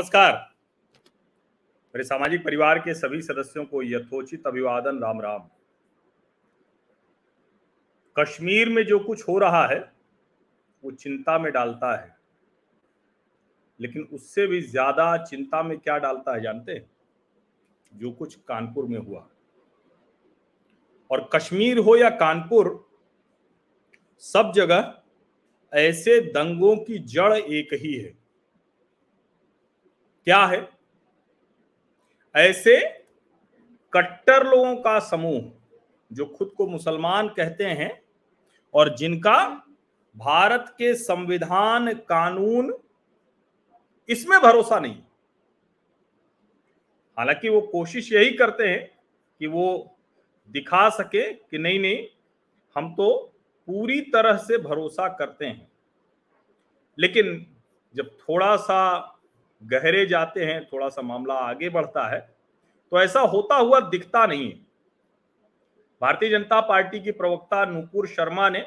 नमस्कार। मेरे सामाजिक परिवार के सभी सदस्यों को यथोचित अभिवादन, राम राम। कश्मीर में जो कुछ हो रहा है वो चिंता में डालता है, लेकिन उससे भी ज्यादा चिंता में क्या डालता है जानते हैं? जो कुछ कानपुर में हुआ। और कश्मीर हो या कानपुर, सब जगह ऐसे दंगों की जड़ एक ही है। क्या है? ऐसे कट्टर लोगों का समूह जो खुद को मुसलमान कहते हैं और जिनका भारत के संविधान कानून इसमें भरोसा नहीं। हालांकि वो कोशिश यही करते हैं कि वो दिखा सके कि नहीं हम तो पूरी तरह से भरोसा करते हैं, लेकिन जब थोड़ा सा गहरे जाते हैं, थोड़ा सा मामला आगे बढ़ता है तो ऐसा होता हुआ दिखता नहीं है। भारतीय जनता पार्टी की प्रवक्ता नुपुर शर्मा ने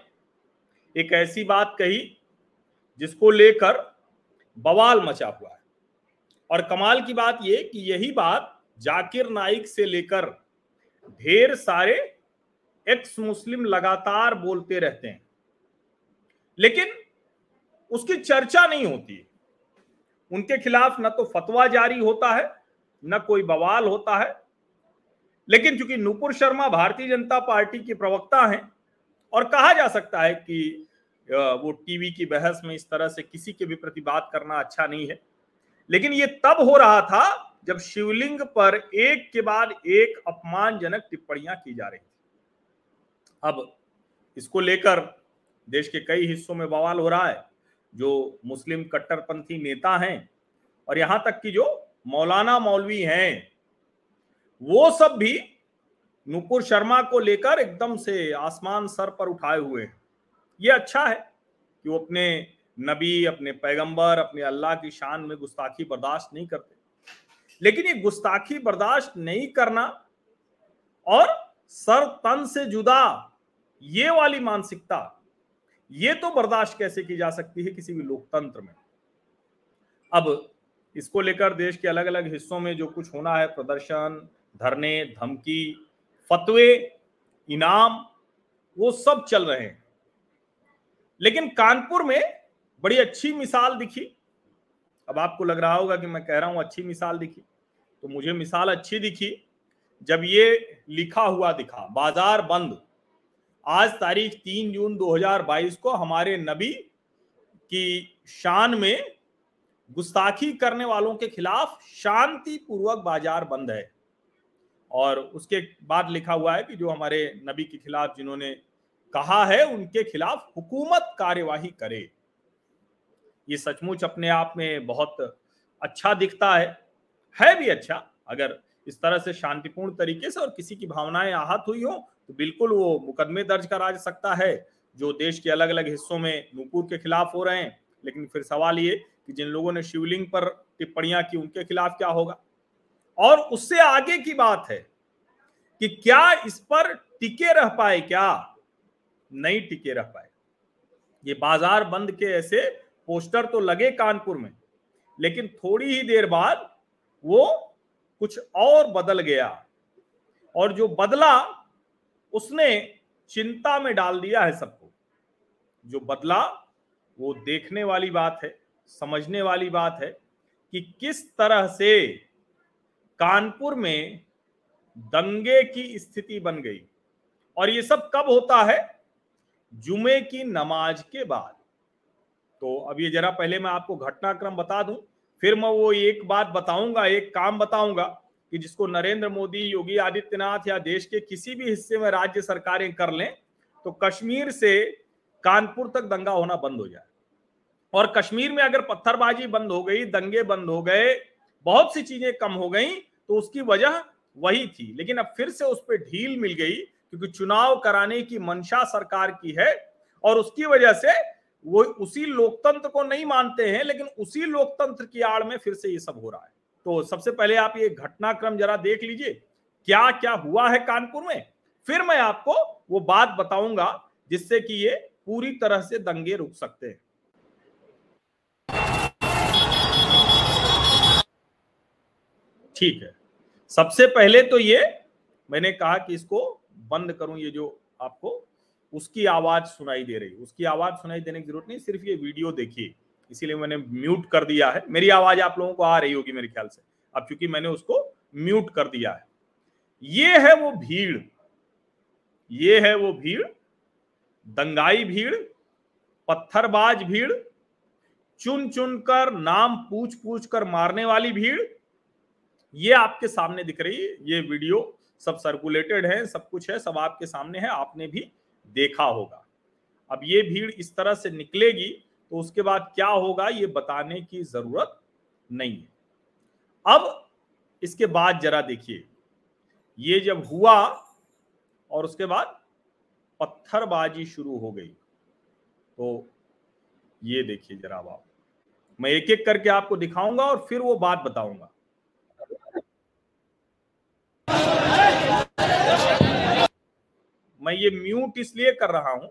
एक ऐसी बात कही जिसको लेकर बवाल मचा हुआ है। और कमाल की बात यह कि यही बात जाकिर नाइक से लेकर ढेर सारे एक्स मुस्लिम लगातार बोलते रहते हैं, लेकिन उसकी चर्चा नहीं होती। उनके खिलाफ न तो फतवा जारी होता है न कोई बवाल होता है। लेकिन चूंकि नुपुर शर्मा भारतीय जनता पार्टी की प्रवक्ता हैं और कहा जा सकता है कि वो टीवी की बहस में इस तरह से किसी के भी प्रति बात करना अच्छा नहीं है, लेकिन ये तब हो रहा था जब शिवलिंग पर एक के बाद एक अपमानजनक टिप्पणियां की जा रही थी। अब इसको लेकर देश के कई हिस्सों में बवाल हो रहा है। जो मुस्लिम कट्टरपंथी नेता हैं और यहां तक कि जो मौलाना मौलवी हैं, वो सब भी नुपुर शर्मा को लेकर एकदम से आसमान सर पर उठाए हुए हैं। ये अच्छा है कि वो अपने नबी, अपने पैगंबर, अपने अल्लाह की शान में गुस्ताखी बर्दाश्त नहीं करते, लेकिन ये गुस्ताखी बर्दाश्त नहीं करना और सर तन से जुदा ये वाली मानसिकता, ये तो बर्दाश्त कैसे की जा सकती है किसी भी लोकतंत्र में? अब इसको लेकर देश के अलग अलग हिस्सों में जो कुछ होना है, प्रदर्शन, धरने, धमकी, फतवे, इनाम, वो सब चल रहे हैं। लेकिन कानपुर में बड़ी अच्छी मिसाल दिखी। अब आपको लग रहा होगा कि मैं कह रहा हूं अच्छी मिसाल दिखी, तो मुझे मिसाल अच्छी दिखी जब ये लिखा हुआ दिखा, बाजार बंद। आज तारीख 3 जून 2022 को हमारे नबी की शान में गुस्ताखी करने वालों के खिलाफ शांतिपूर्वक बाजार बंद है। और उसके बाद लिखा हुआ है कि जो हमारे नबी के खिलाफ जिन्होंने कहा है उनके खिलाफ हुकूमत कार्यवाही करे। ये सचमुच अपने आप में बहुत अच्छा दिखता है भी अच्छा। अगर इस तरह से शांतिपूर्ण तरीके से और किसी की भावनाएं आहत हुई हो तो बिल्कुल वो मुकदमे दर्ज करा जा सकता है, जो देश के अलग अलग हिस्सों में नुपुर के खिलाफ हो रहे हैं। लेकिन फिर सवाल ये कि जिन लोगों ने शिवलिंग पर टिप्पणियां की उनके खिलाफ क्या होगा? और उससे आगे की बात है कि क्या इस पर टिके रह पाए? क्या नहीं टिके रह पाए। ये बाजार बंद के ऐसे पोस्टर तो लगे कानपुर में, लेकिन थोड़ी ही देर बाद वो कुछ और बदल गया। और जो बदला उसने चिंता में डाल दिया है सबको। जो बदला वो देखने वाली बात है, समझने वाली बात है कि किस तरह से कानपुर में दंगे की स्थिति बन गई। और ये सब कब होता है? जुमे की नमाज के बाद। तो अब ये जरा पहले मैं आपको घटनाक्रम बता दूं, फिर मैं वो एक बात बताऊंगा, एक काम बताऊंगा कि जिसको नरेंद्र मोदी, योगी आदित्यनाथ या देश के किसी भी हिस्से में राज्य सरकारें कर लें तो कश्मीर से कानपुर तक दंगा होना बंद हो जाए। और कश्मीर में अगर पत्थरबाजी बंद हो गई, दंगे बंद हो गए, बहुत सी चीजें कम हो गई, तो उसकी वजह वही थी। लेकिन अब फिर से उस पर ढील मिल गई, क्योंकि चुनाव कराने की मंशा सरकार की है और उसकी वजह से वो उसी लोकतंत्र को नहीं मानते हैं, लेकिन उसी लोकतंत्र की आड़ में फिर से ये सब हो रहा है। तो सबसे पहले आप ये घटनाक्रम जरा देख लीजिए, क्या क्या हुआ है कानपुर में, फिर मैं आपको वो बात बताऊंगा जिससे कि ये पूरी तरह से दंगे रुक सकते हैं। ठीक है, सबसे पहले तो ये मैंने कहा कि इसको बंद करूं, ये जो आपको उसकी आवाज सुनाई दे रही, उसकी आवाज सुनाई देने की जरूरत नहीं, सिर्फ ये वीडियो देखिए, इसीलिए मैंने म्यूट कर दिया है। मेरी आवाज आप लोगों को आ रही होगी मेरे ख्याल से, अब चूंकि मैंने उसको म्यूट कर दिया है। ये है वो भीड़, ये है वो भीड़, दंगाई भीड़, पत्थरबाज भीड़, चुन चुन कर नाम पूछ पूछ कर मारने वाली भीड़, ये आपके सामने दिख रही है। ये वीडियो सब सर्कुलेटेड है, सब कुछ है, सब आपके सामने है, आपने भी देखा होगा। अब ये भीड़ इस तरह से निकलेगी तो उसके बाद क्या होगा ये बताने की जरूरत नहीं है। अब इसके बाद जरा देखिए, ये जब हुआ और उसके बाद पत्थरबाजी शुरू हो गई, तो ये देखिए जरा, आप मैं एक एक करके आपको दिखाऊंगा और फिर वो बात बताऊंगा। मैं ये म्यूट इसलिए कर रहा हूं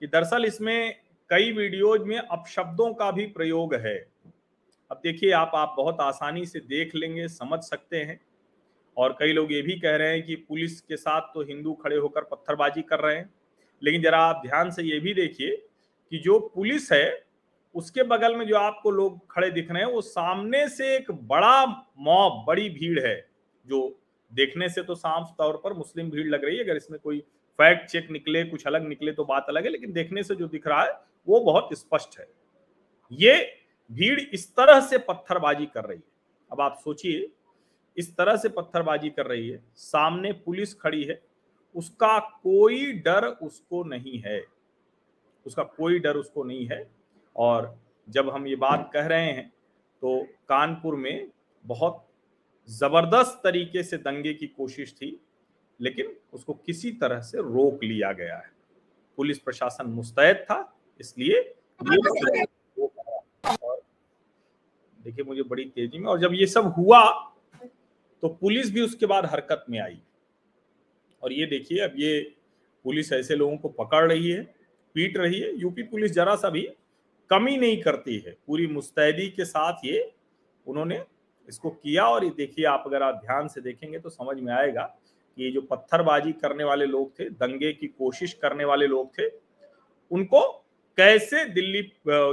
कि दरअसल इसमें कई वीडियोज में अपशब्दों का भी प्रयोग है। अब देखिए आप बहुत आसानी से देख लेंगे, समझ सकते हैं। और कई लोग ये भी कह रहे हैं कि पुलिस के साथ तो हिंदू खड़े होकर पत्थरबाजी कर रहे हैं, लेकिन जरा आप ध्यान से ये भी देखिए कि जो पुलिस है उसके बगल में जो आपको लोग खड़े दिख रहे हैं, वो सामने से एक बड़ा मॉब, बड़ी भीड़ है, जो देखने से तो साफ तौर पर मुस्लिम भीड़ लग रही है। अगर इसमें कोई फैक्ट चेक निकले, कुछ अलग निकले तो बात अलग है, लेकिन देखने से जो दिख रहा है वो बहुत स्पष्ट है। ये भीड़ इस तरह से पत्थरबाजी कर रही है। अब आप सोचिए, इस तरह से पत्थरबाजी कर रही है, सामने पुलिस खड़ी है, उसका कोई डर उसको नहीं है, उसका कोई डर उसको नहीं है। और जब हम ये बात कह रहे हैं तो कानपुर में बहुत जबरदस्त तरीके से दंगे की कोशिश थी, लेकिन उसको किसी तरह से रोक लिया गया है। पुलिस प्रशासन मुस्तैद था, इसलिए देखिए मुझे बड़ी तेजी में, और जब ये सब हुआ तो पुलिस भी उसके बाद हरकत में आई। और ये देखिए, अब ये पुलिस ऐसे लोगों को पकड़ रही है, पीट रही है। यूपी पुलिस जरा सा भी कमी नहीं करती है, पूरी मुस्तैदी के साथ ये उन्होंने इसको किया। और ये देखिए, आप अगर आप ध्यान से देखेंगे तो समझ में आएगा कि ये जो पत्थरबाजी करने वाले लोग थे, दंगे की कोशिश करने वाले लोग थे, उनको कैसे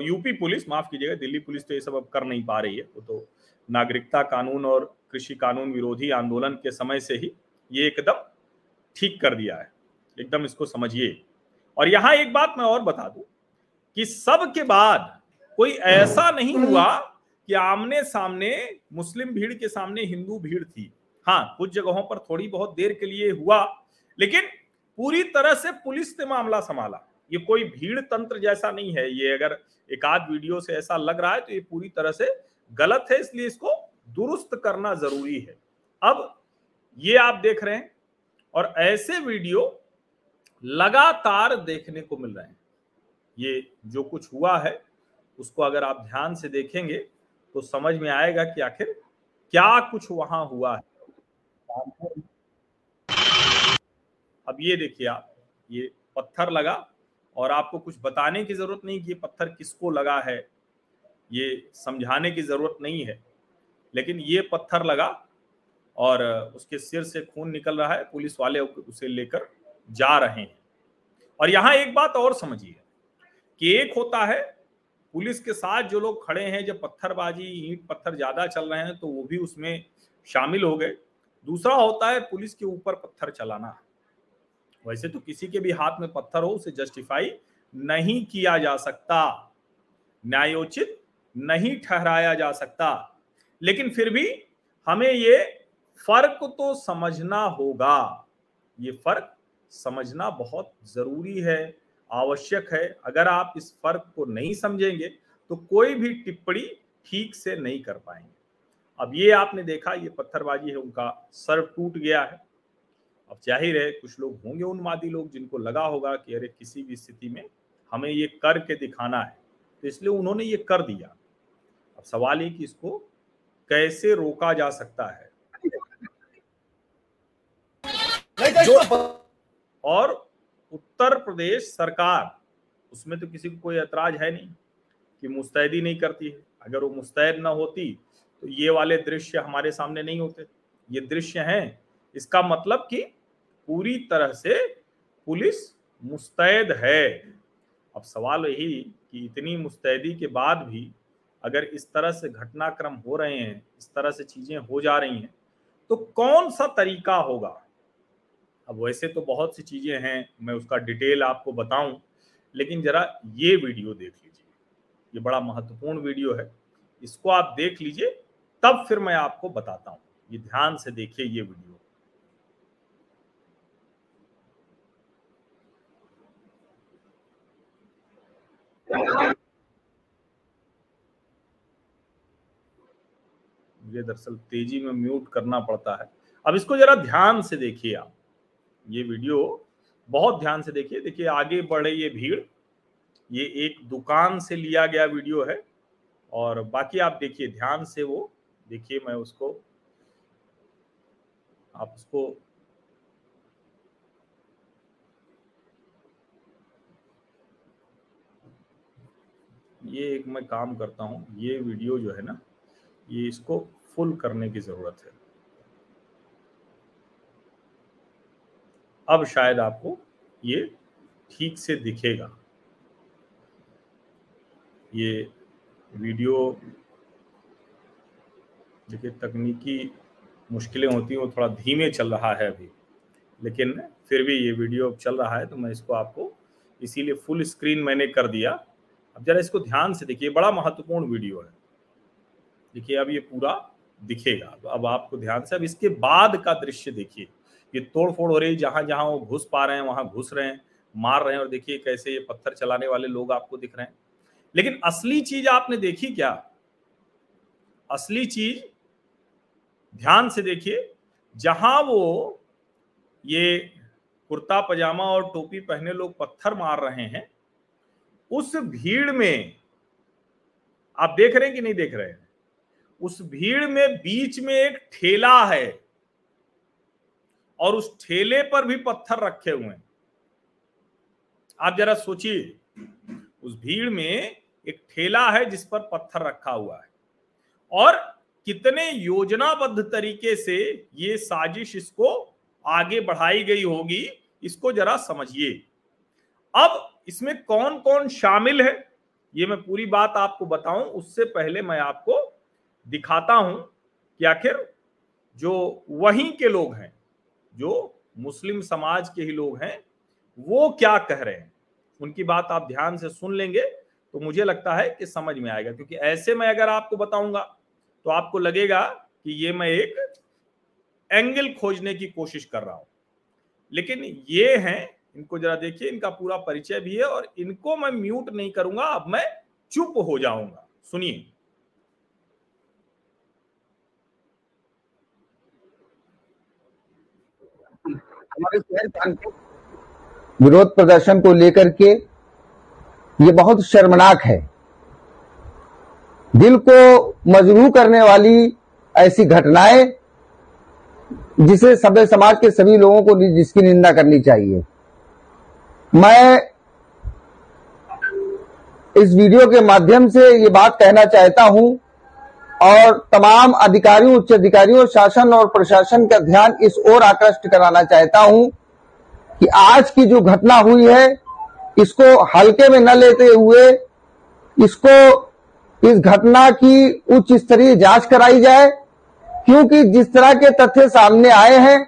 यूपी पुलिस, माफ कीजिएगा, दिल्ली पुलिस तो ये सब अब कर नहीं पा रही है, वो तो नागरिकता कानून और कृषि कानून विरोधी आंदोलन के समय से ही ये एकदम ठीक कर दिया है, एकदम इसको समझिए। और यहाँ एक बात मैं और बता दूं कि सब के बाद कोई ऐसा नहीं हुआ कि आमने सामने मुस्लिम भीड़ के सामने हिंदू भीड़ थी। हाँ, कुछ जगहों पर थोड़ी बहुत देर के लिए हुआ, लेकिन पूरी तरह से पुलिस ने मामला संभाला। ये कोई भीड़ तंत्र जैसा नहीं है। ये अगर एक आध वीडियो से ऐसा लग रहा है तो ये पूरी तरह से गलत है, इसलिए इसको दुरुस्त करना जरूरी है। अब ये आप देख रहे हैं और ऐसे वीडियो लगातार देखने को मिल रहे हैं। ये जो कुछ हुआ है उसको अगर आप ध्यान से देखेंगे तो समझ में आएगा कि आखिर क्या कुछ वहां हुआ है। अब ये देखिए आप, ये पत्थर लगा और आपको कुछ बताने की जरूरत नहीं कि ये पत्थर किसको लगा है, ये समझाने की जरूरत नहीं है, लेकिन ये पत्थर लगा और उसके सिर से खून निकल रहा है, पुलिस वाले उसे लेकर जा रहे हैं। और यहां एक बात और समझिए कि एक होता है पुलिस के साथ जो लोग खड़े हैं, जब पत्थरबाजी, ईंट पत्थर ज्यादा चल रहे हैं तो वो भी उसमें शामिल हो गए, दूसरा होता है पुलिस के ऊपर पत्थर चलाना। वैसे तो किसी के भी हाथ में पत्थर हो उसे जस्टिफाई नहीं किया जा सकता, न्यायोचित नहीं ठहराया जा सकता, लेकिन फिर भी हमें ये फर्क तो समझना होगा। ये फर्क समझना बहुत जरूरी है, आवश्यक है। अगर आप इस फर्क को नहीं समझेंगे तो कोई भी टिप्पणी ठीक से नहीं कर पाएंगे। अब ये आपने देखा, ये पत्थरबाजी है, उनका सर टूट गया है। अब जाहिर है कुछ लोग होंगे उन्मादी लोग जिनको लगा होगा कि अरे किसी भी स्थिति में हमें ये करके दिखाना है, तो इसलिए उन्होंने ये कर दिया। अब सवाल ये कि इसको कैसे रोका जा सकता है। और उत्तर प्रदेश सरकार, उसमें तो किसी को कोई ऐतराज है नहीं कि मुस्तैदी नहीं करती है। अगर वो मुस्तैद ना होती तो ये वाले दृश्य हमारे सामने नहीं होते। ये दृश्य हैं, इसका मतलब कि पूरी तरह से पुलिस मुस्तैद है। अब सवाल यही कि इतनी मुस्तैदी के बाद भी अगर इस तरह से घटनाक्रम हो रहे हैं, इस तरह से चीजें हो जा रही हैं, तो कौन सा तरीका होगा। अब वैसे तो बहुत सी चीजें हैं, मैं उसका डिटेल आपको बताऊं, लेकिन जरा ये वीडियो देख लीजिए, ये बड़ा महत्वपूर्ण वीडियो है, इसको आप देख लीजिए तब फिर मैं आपको बताता हूं। ये ध्यान से देखिए ये वीडियो। मुझे दरअसल तेजी में म्यूट करना पड़ता है। अब इसको जरा ध्यान से देखिए आप, ये वीडियो बहुत ध्यान से देखिए। देखिए आगे बढ़े ये भीड़, ये एक दुकान से लिया गया वीडियो है और बाकी आप देखिए ध्यान से, वो देखिए मैं उसको, आप उसको ये एक मैं काम करता हूँ, ये वीडियो जो है ना, ये इसको फुल करने की जरूरत है। अब शायद आपको ये ठीक से दिखेगा। ये वीडियो देखिए, तकनीकी मुश्किलें होती हैं, वो थोड़ा धीमे चल रहा है अभी, लेकिन फिर भी ये वीडियो चल रहा है, तो मैं इसको आपको इसीलिए फुल स्क्रीन मैंने कर दिया। अब जरा इसको ध्यान से देखिए, बड़ा महत्वपूर्ण वीडियो है। देखिए अब ये पूरा दिखेगा, अब आपको ध्यान से। अब इसके बाद का दृश्य देखिए, ये तोड़फोड़ हो रही, जहां जहां वो घुस पा रहे हैं वहां घुस रहे हैं, मार रहे हैं, और देखिए कैसे ये पत्थर चलाने वाले लोग आपको दिख रहे हैं। लेकिन असली चीज आपने देखी क्या? असली चीज ध्यान से देखिए, जहां वो ये कुर्ता पजामा और टोपी पहने लोग पत्थर मार रहे हैं, उस भीड़ में आप देख रहे हैं कि नहीं देख रहे हैं? उस भीड़ में बीच में एक ठेला है और उस ठेले पर भी पत्थर रखे हुए हैं। आप जरा सोचिए, उस भीड़ में एक ठेला है जिस पर पत्थर रखा हुआ है, और कितने योजनाबद्ध तरीके से ये साजिश इसको आगे बढ़ाई गई होगी, इसको जरा समझिए। अब इसमें कौन कौन शामिल है, ये मैं पूरी बात आपको बताऊं उससे पहले मैं आपको दिखाता हूं कि आखिर जो वहीं के लोग हैं, जो मुस्लिम समाज के ही लोग हैं, वो क्या कह रहे हैं। उनकी बात आप ध्यान से सुन लेंगे तो मुझे लगता है कि समझ में आएगा, क्योंकि ऐसे मैं अगर आपको बताऊंगा तो आपको लगेगा कि ये मैं एक एंगल खोजने की कोशिश कर रहा हूं। लेकिन ये हैं, इनको जरा देखिए, इनका पूरा परिचय भी है और इनको मैं म्यूट नहीं करूंगा, अब मैं चुप हो जाऊंगा। सुनिए। हमारे शहर कानपुर विरोध प्रदर्शन को लेकर के ये बहुत शर्मनाक है। दिल को मजबूर करने वाली ऐसी घटनाएं, जिसे सभ्य समाज के सभी लोगों को जिसकी निंदा करनी चाहिए। मैं इस वीडियो के माध्यम से ये बात कहना चाहता हूं और तमाम अधिकारियों, उच्च अधिकारियों, शासन और प्रशासन का ध्यान इस ओर आकृष्ट कराना चाहता हूं कि आज की जो घटना हुई है, इसको हल्के में न लेते हुए इसको, इस घटना की उच्च स्तरीय जांच कराई जाए, क्योंकि जिस तरह के तथ्य सामने आए हैं,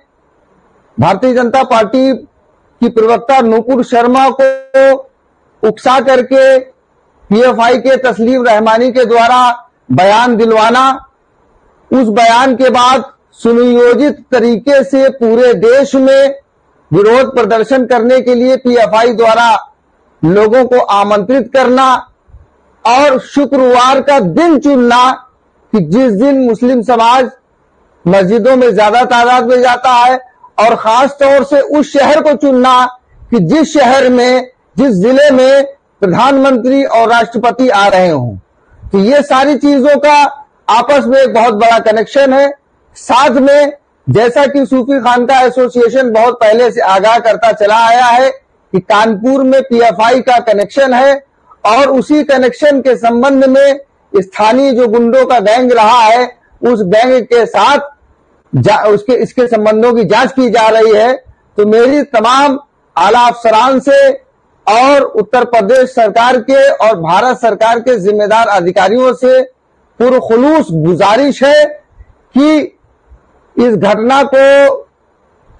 भारतीय जनता पार्टी की प्रवक्ता नुपुर शर्मा को उकसा करके पीएफआई के तस्लीम रहमानी के द्वारा बयान दिलवाना, उस बयान के बाद सुनियोजित तरीके से पूरे देश में विरोध प्रदर्शन करने के लिए पीएफआई द्वारा लोगों को आमंत्रित करना और शुक्रवार का दिन चुनना कि जिस दिन मुस्लिम समाज मस्जिदों में ज्यादा तादाद में जाता है, और खास तौर से उस शहर को चुनना कि जिस शहर में, जिस जिले में प्रधानमंत्री और राष्ट्रपति आ रहे हों। तो ये सारी चीजों का आपस में एक बहुत बड़ा कनेक्शन है। साथ में जैसा कि सूफी खान का एसोसिएशन बहुत पहले से आगाह करता चला आया है कि कानपुर में पीएफआई का कनेक्शन है, और उसी कनेक्शन के संबंध में स्थानीय जो गुंडों का गैंग रहा है, उस गैंग के साथ इसके संबंधों की जांच की जा रही है। तो मेरी तमाम आला अफसरान से और उत्तर प्रदेश सरकार के और भारत सरकार के जिम्मेदार अधिकारियों से पुरखुलूस गुजारिश है कि इस घटना को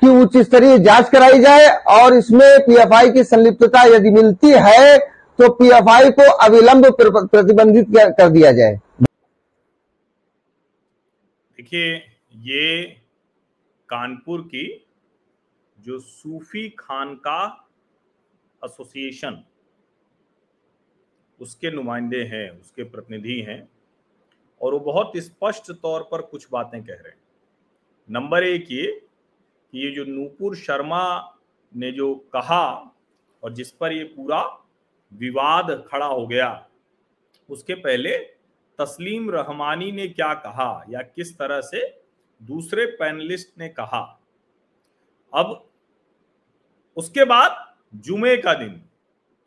की उच्च स्तरीय जांच कराई जाए और इसमें पीएफआई की संलिप्तता यदि मिलती है तो पीएफआई को अविलंब प्रतिबंधित कर दिया जाए। देखिए, ये कानपुर की जो सूफी खान का एसोसिएशन, उसके नुमाइंदे हैं, उसके प्रतिनिधि हैं, और वो बहुत स्पष्ट तौर पर कुछ बातें कह रहे हैं। नंबर एक ये कि ये जो नुपुर शर्मा ने जो कहा और जिस पर ये पूरा विवाद खड़ा हो गया, उसके पहले तस्लीम रहमानी ने क्या कहा या किस तरह से दूसरे पैनलिस्ट ने कहा। अब उसके बाद जुमे का दिन,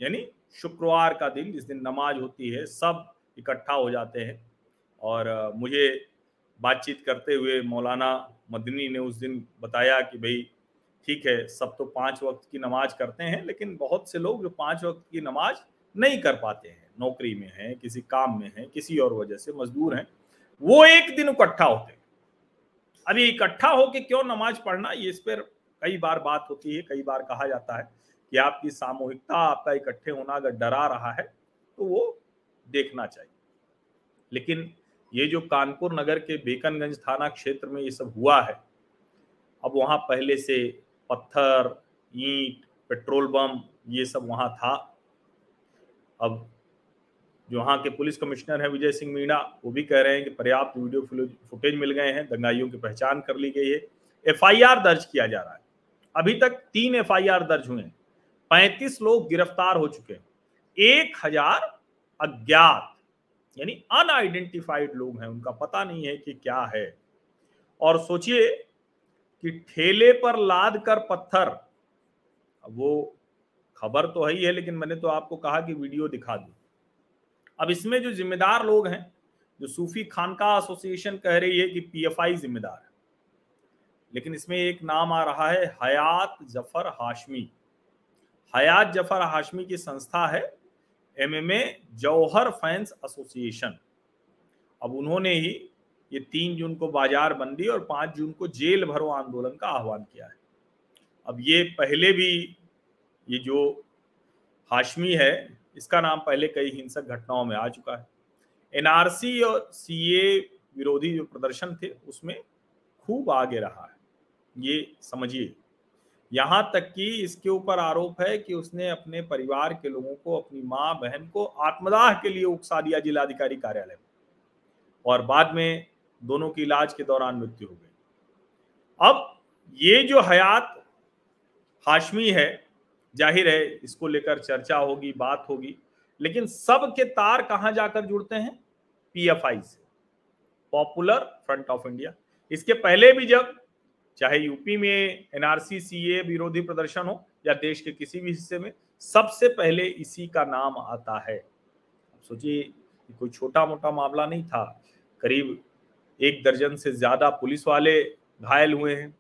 यानी शुक्रवार का दिन, जिस दिन नमाज होती है, सब इकट्ठा हो जाते हैं। और मुझे बातचीत करते हुए मौलाना मदनी ने उस दिन बताया कि भाई ठीक है, सब तो 5 वक्त की नमाज करते हैं, लेकिन बहुत से लोग जो 5 वक्त की नमाज नहीं कर पाते हैं, नौकरी में हैं, किसी काम में हैं, किसी और वजह से मजदूर हैं, वो एक दिन इकट्ठा होते हैं। अब ये इकट्ठा होके क्यों नमाज पढ़ना, ये इस पर कई बार बात होती है, कई बार कहा जाता है कि आपकी सामूहिकता, आपका इकट्ठे होना अगर डरा रहा है तो वो देखना चाहिए। लेकिन ये जो कानपुर नगर के बेकनगंज थाना क्षेत्र में ये सब हुआ है, अब वहाँ पहले से पत्थर, ईंट, पेट्रोल बम, ये सब वहाँ था। अब जो वहाँ के पुलिस कमिश्नर हैं विजय सिंह मीणा, वो भी कह रहे हैं कि पर्याप्त वीडियो फुटेज मिल गए हैं, दंगाइयों की पहचान कर ली गई है, एफआईआर दर्ज किया जा रहा है। अभी तक 3 एफआईआर दर्ज हुए हैं, 35 लोग गिरफ्तार हो चुके हैं, 1000 अज्ञात यानी अनआइडेंटिफाइड लोग हैं, उनका पता नहीं है कि क्या है। और सोचिए कि ठेले पर लाद कर पत्थर, वो खबर तो है ही है, लेकिन मैंने तो आपको कहा कि वीडियो दिखा दूं। अब इसमें जो जिम्मेदार लोग हैं, जो सूफी खानका एसोसिएशन कह रही है कि पीएफआई जिम्मेदार है, लेकिन इसमें एक नाम आ रहा है हयात ज़फ़र हाशमी। हयात ज़फ़र हाशमी की संस्था है एमएमए जौहर फैंस एसोसिएशन। अब उन्होंने ही ये 3 जून को बाजार बंदी और 5 जून को जेल भरो आंदोलन का आह्वान किया है। अब ये पहले भी, ये जो हाशमी है, इसका नाम पहले कई हिंसक घटनाओं में आ चुका है। एनआरसी और सीए विरोधी जो प्रदर्शन थे उसमें खूब आगे रहा है। ये समझिए, यहाँ तक कि इसके ऊपर आरोप है कि उसने अपने परिवार के लोगों को, अपनी माँ बहन को आत्मदाह के लिए उकसा दिया जिलाधिकारी कार्यालय में, और बाद में दोनों की इलाज के दौरान मृत्यु हो गई। अब ये जो हयात हाशमी है, जाहिर है इसको लेकर चर्चा होगी, बात होगी, लेकिन सब के तार कहाँ जाकर जुड़ते हैं? पीएफआई से, पॉपुलर फ्रंट ऑफ इंडिया। इसके पहले भी जब चाहे यूपी में एनआरसी सीए विरोधी प्रदर्शन हो या देश के किसी भी हिस्से में, सबसे पहले इसी का नाम आता है। सोचिए, कोई छोटा मोटा मामला नहीं था। करीब 1 दर्जन से ज्यादा पुलिस वाले घायल हुए हैं,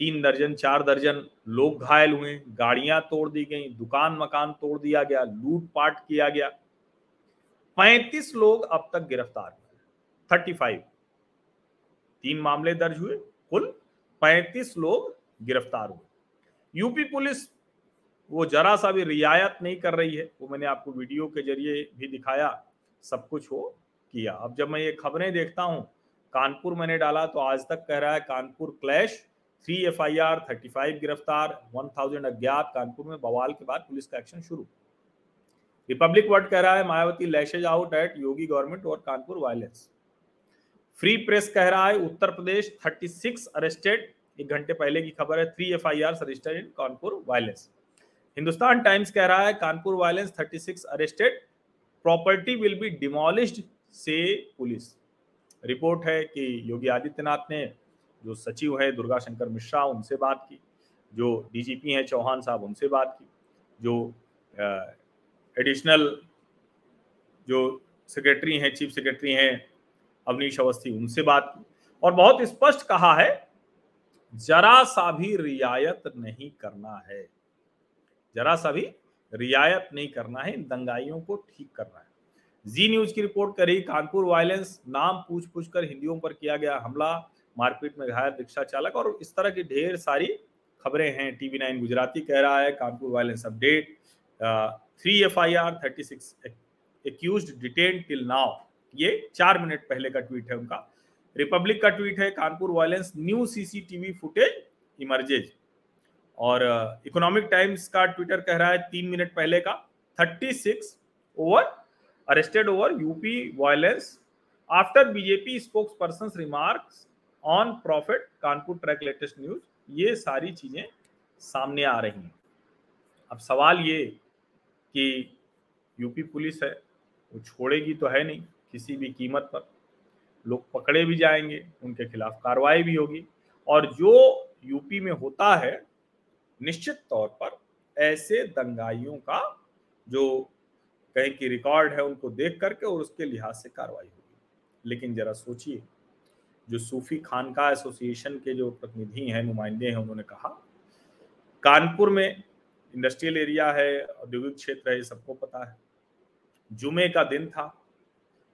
3 दर्जन 4 दर्जन लोग घायल हुए, गाड़ियां तोड़ दी गई, दुकान मकान तोड़ दिया गया, लूटपाट किया गया। 35 लोग अब तक गिरफ्तार हुए, 35, 3 मामले दर्ज हुए, कुल 35 लोग गिरफ्तार हुए। यूपी पुलिस वो जरा सा भी रियायत नहीं कर रही है, वो मैंने आपको वीडियो के जरिए भी दिखाया, सब कुछ वो किया। अब जब मैं ये खबरें देखता हूँ, कानपुर मैंने डाला तो आज तक कह रहा है कानपुर क्लैश, 3 एफआईआर, 35 गिरफ्तार, 1000 अज्ञात। कानपुर में बवाल के बाद पुलिस का एक्शन शुरू। रिपब्लिक वर्ड कह रहा है Mayawati lashes out at Yogi government और कानपुर वायलेंस। फ्री प्रेस कह रहा है उत्तर प्रदेश 36 अरेस्टेड, 1 घंटे पहले की खबर है, 3 FIR registered in Kanpur violence. Hindustan Times कह रहा है Kanpur violence 36 arrested, property will be demolished से पुलिस। रिपोर्ट है कि योगी आदित्यनाथ ने जो सचिव है दुर्गा शंकर मिश्रा, उनसे बात की, जो डीजीपी हैं चौहान साहब, उनसे बात की, जो एडिशनल जो सेक्रेटरी हैं, चीफ सेक्रेटरी हैं अवनीश अवस्थी, उनसे बात की और बहुत स्पष्ट कहा है जरा सा भी रियायत नहीं करना है, जरा सा भी रियायत नहीं करना है, इन दंगाइयों को ठीक करना है। जी न्यूज की रिपोर्ट करी, कानपुर वायलेंस, नाम पूछ पूछ कर हिंदुओं पर किया गया हमला, मारपीट में घायल रिक्शा चालक, और इस तरह की ढेर सारी खबरें हैं। TV9 गुजराती कह रहा है Kanpur violence update, 3 FIR, 36 accused detain till now, ये 4 मिनट पहले का ट्वीट है उनका। रिपब्लिक का ट्वीट है, Kanpur violence new CCTV footage emerges. और इकोनॉमिक टाइम्स का ट्विटर कह रहा है 3 मिनट पहले का, 36 over arrested over UP violence after BJP spokesperson remarks on prophet Kanpur track latest news. ये सारी चीजें सामने आ रही हैं। अब सवाल ये कि यूपी पुलिस है वो छोड़ेगी तो है नहीं किसी भी कीमत पर, लोग पकड़े भी जाएंगे, उनके खिलाफ कार्रवाई भी होगी। और जो यूपी में होता है निश्चित तौर पर ऐसे दंगाइयों का जो कहीं की रिकॉर्ड है उनको देख करके और उसके लिहाज से कार्रवाई होगी। लेकिन जरा सोचिए, जो सूफी खान का एसोसिएशन के जो प्रतिनिधि हैं, नुमाइंदे हैं, उन्होंने कहा कानपुर में इंडस्ट्रियल एरिया है, औद्योगिक क्षेत्र है, ये सबको पता है। जुमे का दिन था,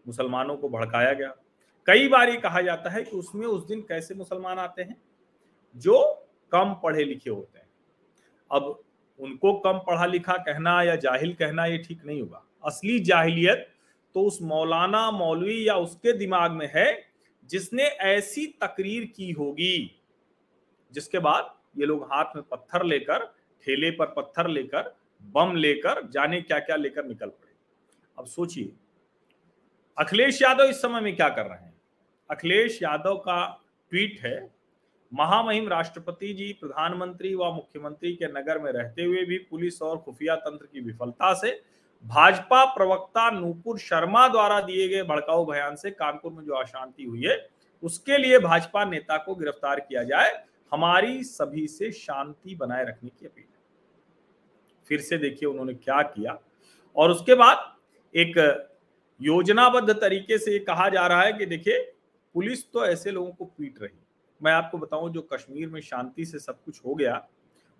मुसलमानों को भड़काया गया। कई बार ये कहा जाता है कि उसमें उस दिन कैसे मुसलमान आते हैं जो कम पढ़े लिखे होते हैं। अब उनको कम पढ़ा लिखा कहना या जाहिल कहना ये ठीक नहीं होगा। असली जाहिलियत तो उस मौलाना मौलवी या उसके दिमाग में है जिसने ऐसी तकरीर की होगी जिसके बाद ये लोग हाथ में पत्थर लेकर, ठेले पर पत्थर लेकर, बम लेकर, जाने क्या क्या लेकर निकल पड़े। अब सोचिए अखिलेश यादव इस समय में क्या कर रहे हैं। अखिलेश यादव का ट्वीट है, महामहिम राष्ट्रपति जी, प्रधानमंत्री व मुख्यमंत्री के नगर में रहते हुए भी पुलिस और खुफिया तंत्र की विफलता से भाजपा प्रवक्ता नुपुर शर्मा द्वारा दिए गए भड़काऊ बयान से कानपुर में जो अशांति हुई है उसके लिए भाजपा नेता को गिरफ्तार किया जाए, हमारी सभी से शांति बनाए रखने की अपील। फिर से देखिए उन्होंने क्या किया। और उसके बाद एक योजनाबद्ध तरीके से कहा जा रहा है कि देखिए पुलिस तो ऐसे लोगों को पीट रही। मैं आपको बताऊं, जो कश्मीर में शांति से सब कुछ हो गया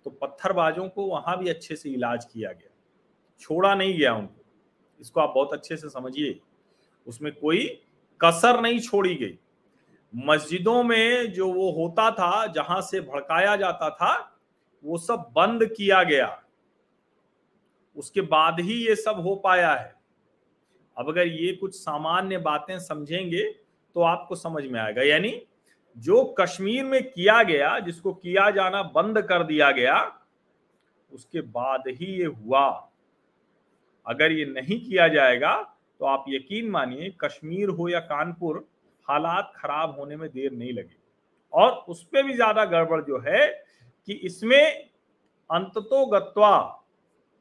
तो पत्थरबाजों को वहां भी अच्छे से इलाज किया गया, छोड़ा नहीं गया उनको। इसको आप बहुत अच्छे से समझिए, उसमें कोई कसर नहीं छोड़ी गई। मस्जिदों में जो वो होता था जहां से भड़काया जाता था वो सब बंद किया गया, उसके बाद ही ये सब हो पाया है। अब अगर ये कुछ सामान्य बातें समझेंगे तो आपको समझ में आएगा। यानी जो कश्मीर में किया गया, जिसको किया जाना बंद कर दिया गया, उसके बाद ही ये हुआ। अगर ये नहीं किया जाएगा तो आप यकीन मानिए कश्मीर हो या कानपुर, हालात खराब होने में देर नहीं लगेगी। और उस पे भी ज्यादा गड़बड़ जो है कि इसमें अंततोगत्वा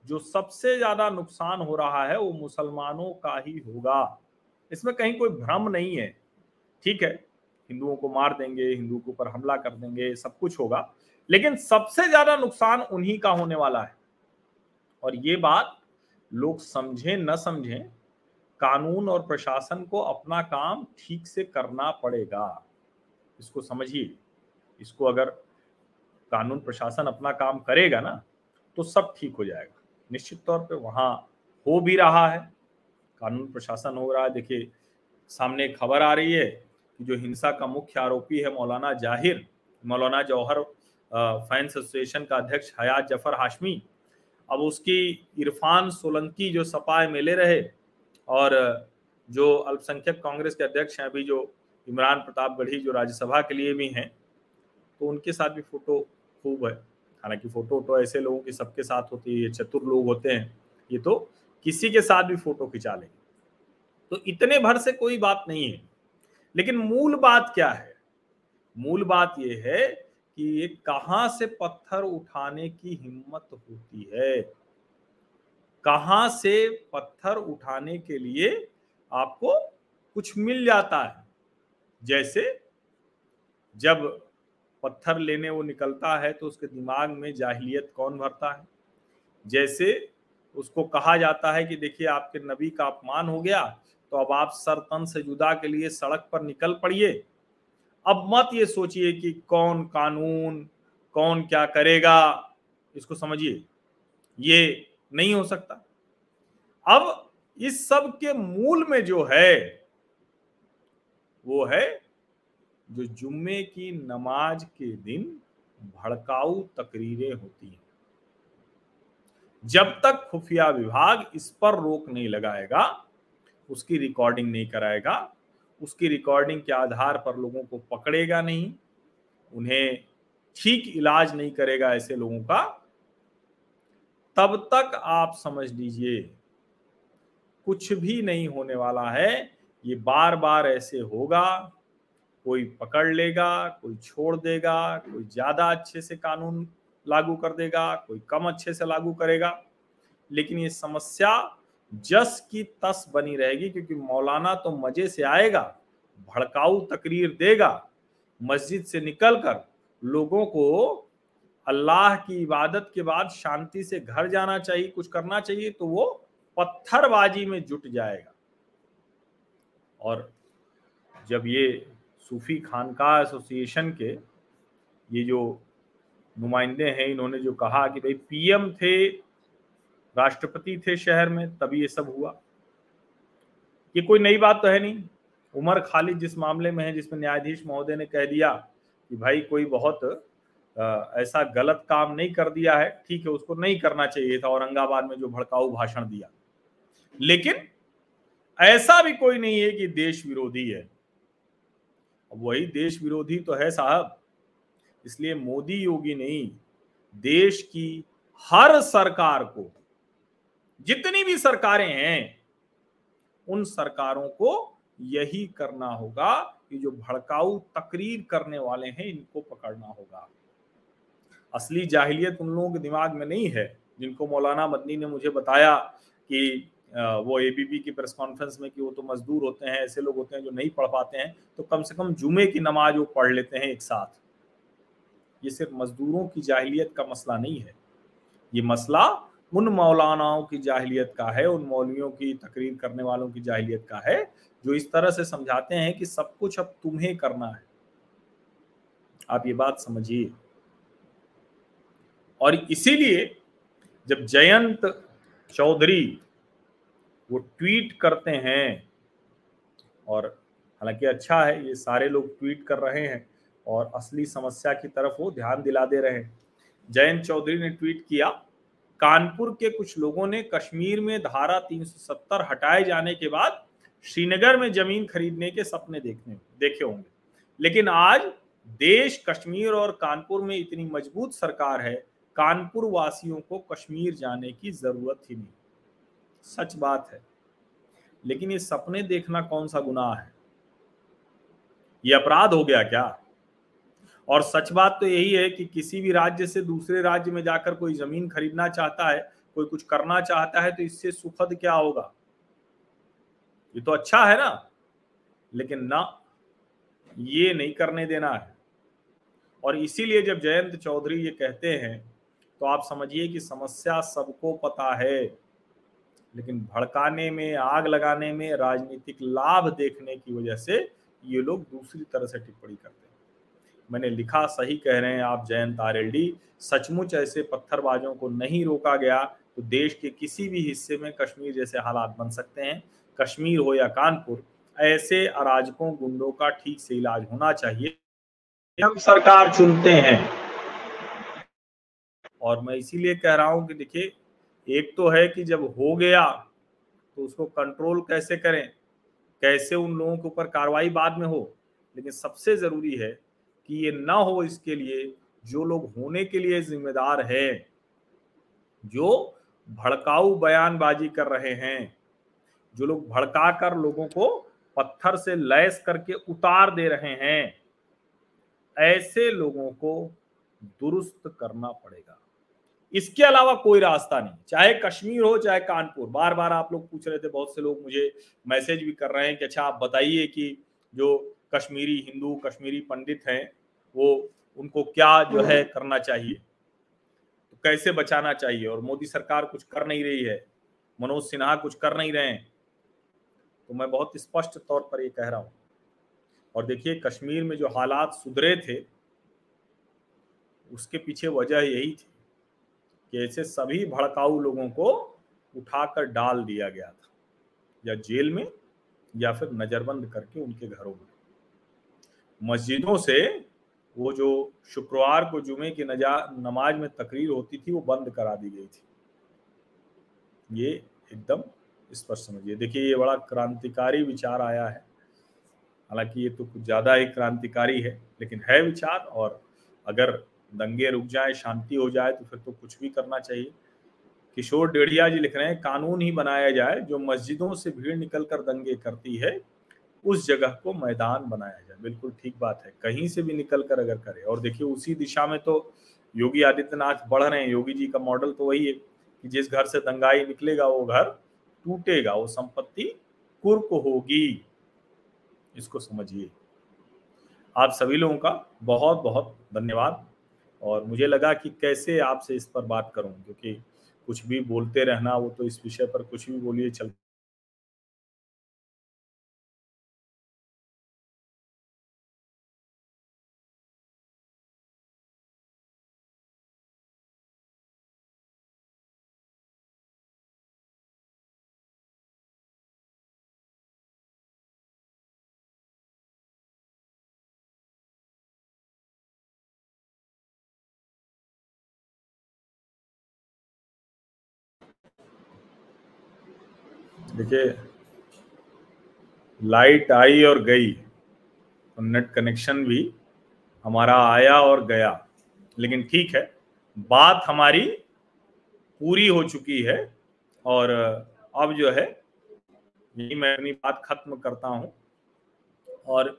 जो सबसे ज्यादा नुकसान हो रहा है वो मुसलमानों का ही होगा। इसमें कहीं कोई भ्रम नहीं है। ठीक है, हिंदुओं को मार देंगे, हिंदुओं के ऊपर हमला कर देंगे, सब कुछ होगा, लेकिन सबसे ज्यादा नुकसान उन्हीं का होने वाला है। और ये बात लोग समझें न समझें, कानून और प्रशासन को अपना काम ठीक से करना पड़ेगा। इसको समझिए, इसको अगर कानून प्रशासन अपना काम करेगा ना तो सब ठीक हो जाएगा। निश्चित तौर पे वहाँ हो भी रहा है, कानून प्रशासन हो रहा है। देखिए सामने खबर आ रही है कि जो हिंसा का मुख्य आरोपी है मौलाना जौहर फैंस एसोसिएशन का अध्यक्ष हयात ज़फ़र हाशमी, अब उसकी इरफान सोलंकी जो सपा MLA रहे और जो अल्पसंख्यक कांग्रेस के अध्यक्ष हैं अभी, जो इमरान प्रतापगढ़ी जो राज्यसभा के लिए भी हैं, तो उनके साथ भी फोटो खूब है। हालांकि फोटो तो ऐसे लोगों की सबके साथ होती है, ये चतुर लोग होते हैं, ये तो किसी के साथ भी फोटो खिंचा लेंगे, तो इतने भर से कोई बात नहीं है। लेकिन मूल बात क्या है? मूल बात ये है कि ये कहां से पत्थर उठाने की हिम्मत होती है, कहां से पत्थर उठाने के लिए आपको कुछ मिल जाता है। जैसे जब पत्थर लेने वो निकलता है तो उसके दिमाग में जाहिलियत कौन भरता है। जैसे उसको कहा जाता है कि देखिए आपके नबी का अपमान हो गया तो अब आप सर तन से जुदा के लिए सड़क पर निकल पड़िए। अब मत ये सोचिए कि कौन कानून कौन क्या करेगा, इसको समझिए, ये नहीं हो सकता। अब इस सब के मूल में जो है वो है जो जुम्मे की नमाज के दिन भड़काऊ तकरीरें होती हैं। जब तक खुफिया विभाग इस पर रोक नहीं लगाएगा, उसकी रिकॉर्डिंग नहीं कराएगा, उसकी रिकॉर्डिंग के आधार पर लोगों को पकड़ेगा नहीं, उन्हें ठीक इलाज नहीं करेगा ऐसे लोगों का, तब तक आप समझ लीजिए कुछ भी नहीं होने वाला है। ये बार बार ऐसे होगा, कोई पकड़ लेगा, कोई छोड़ देगा, कोई ज्यादा अच्छे से कानून लागू कर देगा, कोई कम अच्छे से लागू करेगा, लेकिन ये समस्या जस की तस बनी रहेगी। क्योंकि मौलाना तो मजे से आएगा, भड़काऊ तकरीर देगा, मस्जिद से निकलकर लोगों को अल्लाह की इबादत के बाद शांति से घर जाना चाहिए, कुछ करना चाहिए, तो वो पत्थरबाजी में जुट जाएगा। और जब ये सूफी खानका एसोसिएशन के ये जो नुमाइंदे हैं, इन्होंने जो कहा कि भाई पीएम थे, राष्ट्रपति थे शहर में, तभी ये सब हुआ, ये कोई नई बात तो है नहीं। उमर खालिद जिस मामले में है, जिसमें न्यायाधीश महोदय ने कह दिया कि भाई कोई बहुत ऐसा गलत काम नहीं कर दिया है, ठीक है, उसको नहीं करना चाहिए था, औरंगाबाद में जो भड़काऊ भाषण दिया, लेकिन ऐसा भी कोई नहीं है कि देश विरोधी है। अब वही देश विरोधी तो है साहब, इसलिए मोदी योगी नहीं, देश की हर सरकार को, जितनी भी सरकारें हैं, उन सरकारों को यही करना होगा कि जो भड़काऊ तकरीर करने वाले हैं इनको पकड़ना होगा। असली जाहिलियत उन लोगों के दिमाग में नहीं है जिनको मौलाना मदनी ने मुझे बताया कि वो एबीपी की प्रेस कॉन्फ्रेंस में कि वो तो मजदूर होते हैं, ऐसे लोग होते हैं जो नहीं पढ़ पाते हैं, तो कम से कम जुमे की नमाज वो पढ़ लेते हैं एक साथ। ये सिर्फ मजदूरों की जाहिलियत का मसला नहीं है, ये मसला उन मौलानाओं की जाहिलियत का है, उन मौलवियों की तकरीर करने वालों की जाहिलियत का है जो इस तरह से समझाते हैं कि सब कुछ अब तुम्हें करना है। आप ये बात समझिए। और इसीलिए जब जयंत चौधरी वो ट्वीट करते हैं, और हालांकि अच्छा है ये सारे लोग ट्वीट कर रहे हैं और असली समस्या की तरफ वो ध्यान दिला दे रहे हैं। जयंत चौधरी ने ट्वीट किया, कानपुर के कुछ लोगों ने कश्मीर में धारा 370 हटाए जाने के बाद श्रीनगर में जमीन खरीदने के सपने देखे होंगे, लेकिन आज देश, कश्मीर और कानपुर में इतनी मजबूत सरकार है, कानपुर वासियों को कश्मीर जाने की जरूरत ही नहीं। सच बात है, लेकिन ये सपने देखना कौन सा गुनाह है? ये अपराध हो गया क्या? और सच बात तो यही है कि किसी भी राज्य से दूसरे राज्य में जाकर कोई जमीन खरीदना चाहता है, कोई कुछ करना चाहता है, तो इससे सुखद क्या होगा? ये तो अच्छा है ना, लेकिन ना, ये नहीं करने देना है। और इसीलिए जब जयंत चौधरी ये कहते हैं तो आप समझिए कि समस्या सबको पता है, लेकिन भड़काने में, आग लगाने में, राजनीतिक लाभ देखने की वजह से ये लोग दूसरी तरह से टिप्पणी करते हैं। मैंने लिखा, सही कह रहे हैं आप जयंत आरएलडी, सचमुच ऐसे पत्थरबाजों को नहीं रोका गया तो देश के किसी भी हिस्से में कश्मीर जैसे हालात बन सकते हैं। कश्मीर हो या कानपुर, ऐसे अराजकों, गुंडों का ठीक से इलाज होना चाहिए। हम सरकार चुनते हैं, और मैं इसीलिए कह रहा हूं कि देखिए, एक तो है कि जब हो गया तो उसको कंट्रोल कैसे करें, कैसे उन लोगों के ऊपर कार्रवाई बाद में हो, लेकिन सबसे जरूरी है कि ये ना हो, इसके लिए जो लोग होने के लिए जिम्मेदार है, जो भड़काऊ बयानबाजी कर रहे हैं, जो लोग भड़का कर लोगों को पत्थर से लैस करके उतार दे रहे हैं, ऐसे लोगों को दुरुस्त करना पड़ेगा। इसके अलावा कोई रास्ता नहीं, चाहे कश्मीर हो चाहे कानपुर। बार बार आप लोग पूछ रहे थे, बहुत से लोग मुझे मैसेज भी कर रहे हैं कि अच्छा आप बताइए कि जो कश्मीरी हिंदू, कश्मीरी पंडित हैं, वो उनको क्या जो है करना चाहिए, तो कैसे बचाना चाहिए, और मोदी सरकार कुछ कर नहीं रही है, मनोज सिन्हा कुछ कर नहीं रहे हैं। तो मैं बहुत स्पष्ट तौर पर ये कह रहा हूँ। और देखिए कश्मीर में जो हालात सुधरे थे उसके पीछे वजह यही थी कि ऐसे सभी भड़काऊ लोगों को उठाकर डाल दिया गया था या जेल में या फिर नज़रबंद करके उनके घरों में। मस्जिदों से वो जो शुक्रवार को जुमे की नमाज में तकरीर होती थी वो बंद करा दी गई थी। ये एकदम स्पष्ट समझिए। देखिए ये बड़ा क्रांतिकारी विचार आया है, हालांकि ये तो कुछ ज़्यादा ही क्रांतिकारी है, लेकिन है विचार। और अगर दंगे रुक जाए, शांति हो जाए, तो फिर तो कुछ भी करना चाहिए। किशोर डेढ़िया जी लिख रहे हैं कानून ही बनाया जाए जो मस्जिदों से भीड़ निकलकर दंगे करती है उस जगह को मैदान बनाया जाए। बिल्कुल ठीक बात है, कहीं से भी निकलकर अगर करे। और देखिए उसी दिशा में तो योगी आदित्यनाथ बढ़ रहे हैं। योगी जी का मॉडल तो वही है कि जिस घर से दंगाई निकलेगा वो घर टूटेगा, वो संपत्ति कुर्क होगी। इसको समझिए। आप सभी लोगों का बहुत बहुत धन्यवाद। और मुझे लगा कि कैसे आपसे इस पर बात करूं, क्योंकि कुछ भी बोलते रहना वो तो इस विषय पर कुछ भी बोलिए चल देखिए लाइट आई और गई, तो नेट कनेक्शन भी हमारा आया और गया, लेकिन ठीक है, बात हमारी पूरी हो चुकी है। और अब जो है यही मैं अपनी बात खत्म करता हूं। और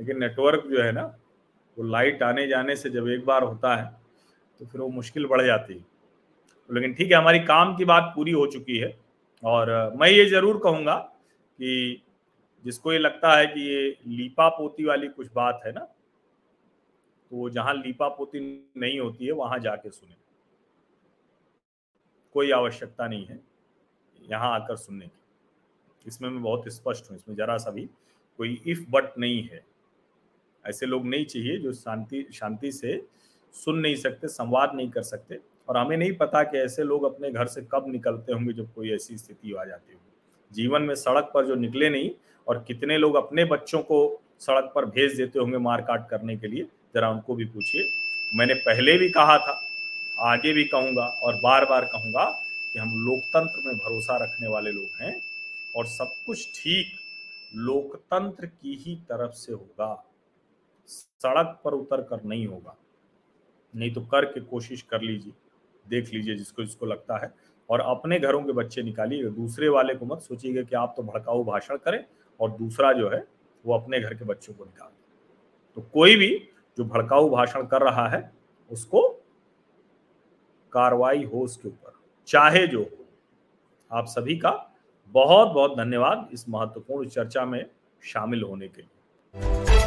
लेकिन नेटवर्क जो है ना, वो लाइट आने जाने से जब एक बार होता है तो फिर वो मुश्किल बढ़ जाती है। लेकिन ठीक है, हमारी काम की बात पूरी हो चुकी है। और मैं ये ज़रूर कहूँगा कि जिसको ये लगता है कि ये लीपा पोती वाली कुछ बात है ना, तो वो जहाँ लीपा पोती नहीं होती है वहाँ जाके सुने, कोई आवश्यकता नहीं है यहाँ आकर सुनने की। इसमें मैं बहुत स्पष्ट हूँ, इसमें जरा सा भी कोई इफ बट नहीं है। ऐसे लोग नहीं चाहिए जो शांति से सुन नहीं सकते, संवाद नहीं कर सकते। और हमें नहीं पता कि ऐसे लोग अपने घर से कब निकलते होंगे जब कोई ऐसी स्थिति आ जाती होगी जीवन में। सड़क पर जो निकले नहीं, और कितने लोग अपने बच्चों को सड़क पर भेज देते होंगे मार काट करने के लिए, जरा उनको भी पूछिए। मैंने पहले भी कहा था, आगे भी कहूँगा और बार बार कहूँगा कि हम लोकतंत्र में भरोसा रखने वाले लोग हैं और सब कुछ ठीक लोकतंत्र की ही तरफ से होगा, सड़क पर उतर कर नहीं होगा। नहीं तो करके कोशिश कर लीजिए, देख लीजिए जिसको जिसको लगता है। और अपने घरों के बच्चे निकालिए, दूसरे वाले को मत सोचिएगा कि आप तो भड़काऊ भाषण करें और दूसरा जो है वो अपने घर के बच्चों को निकाल। तो कोई भी जो भड़काऊ भाषण कर रहा है उसको कार्रवाई हो उसके ऊपर, चाहे जो हो। आप सभी का बहुत बहुत धन्यवाद इस महत्वपूर्ण चर्चा में शामिल होने के लिए।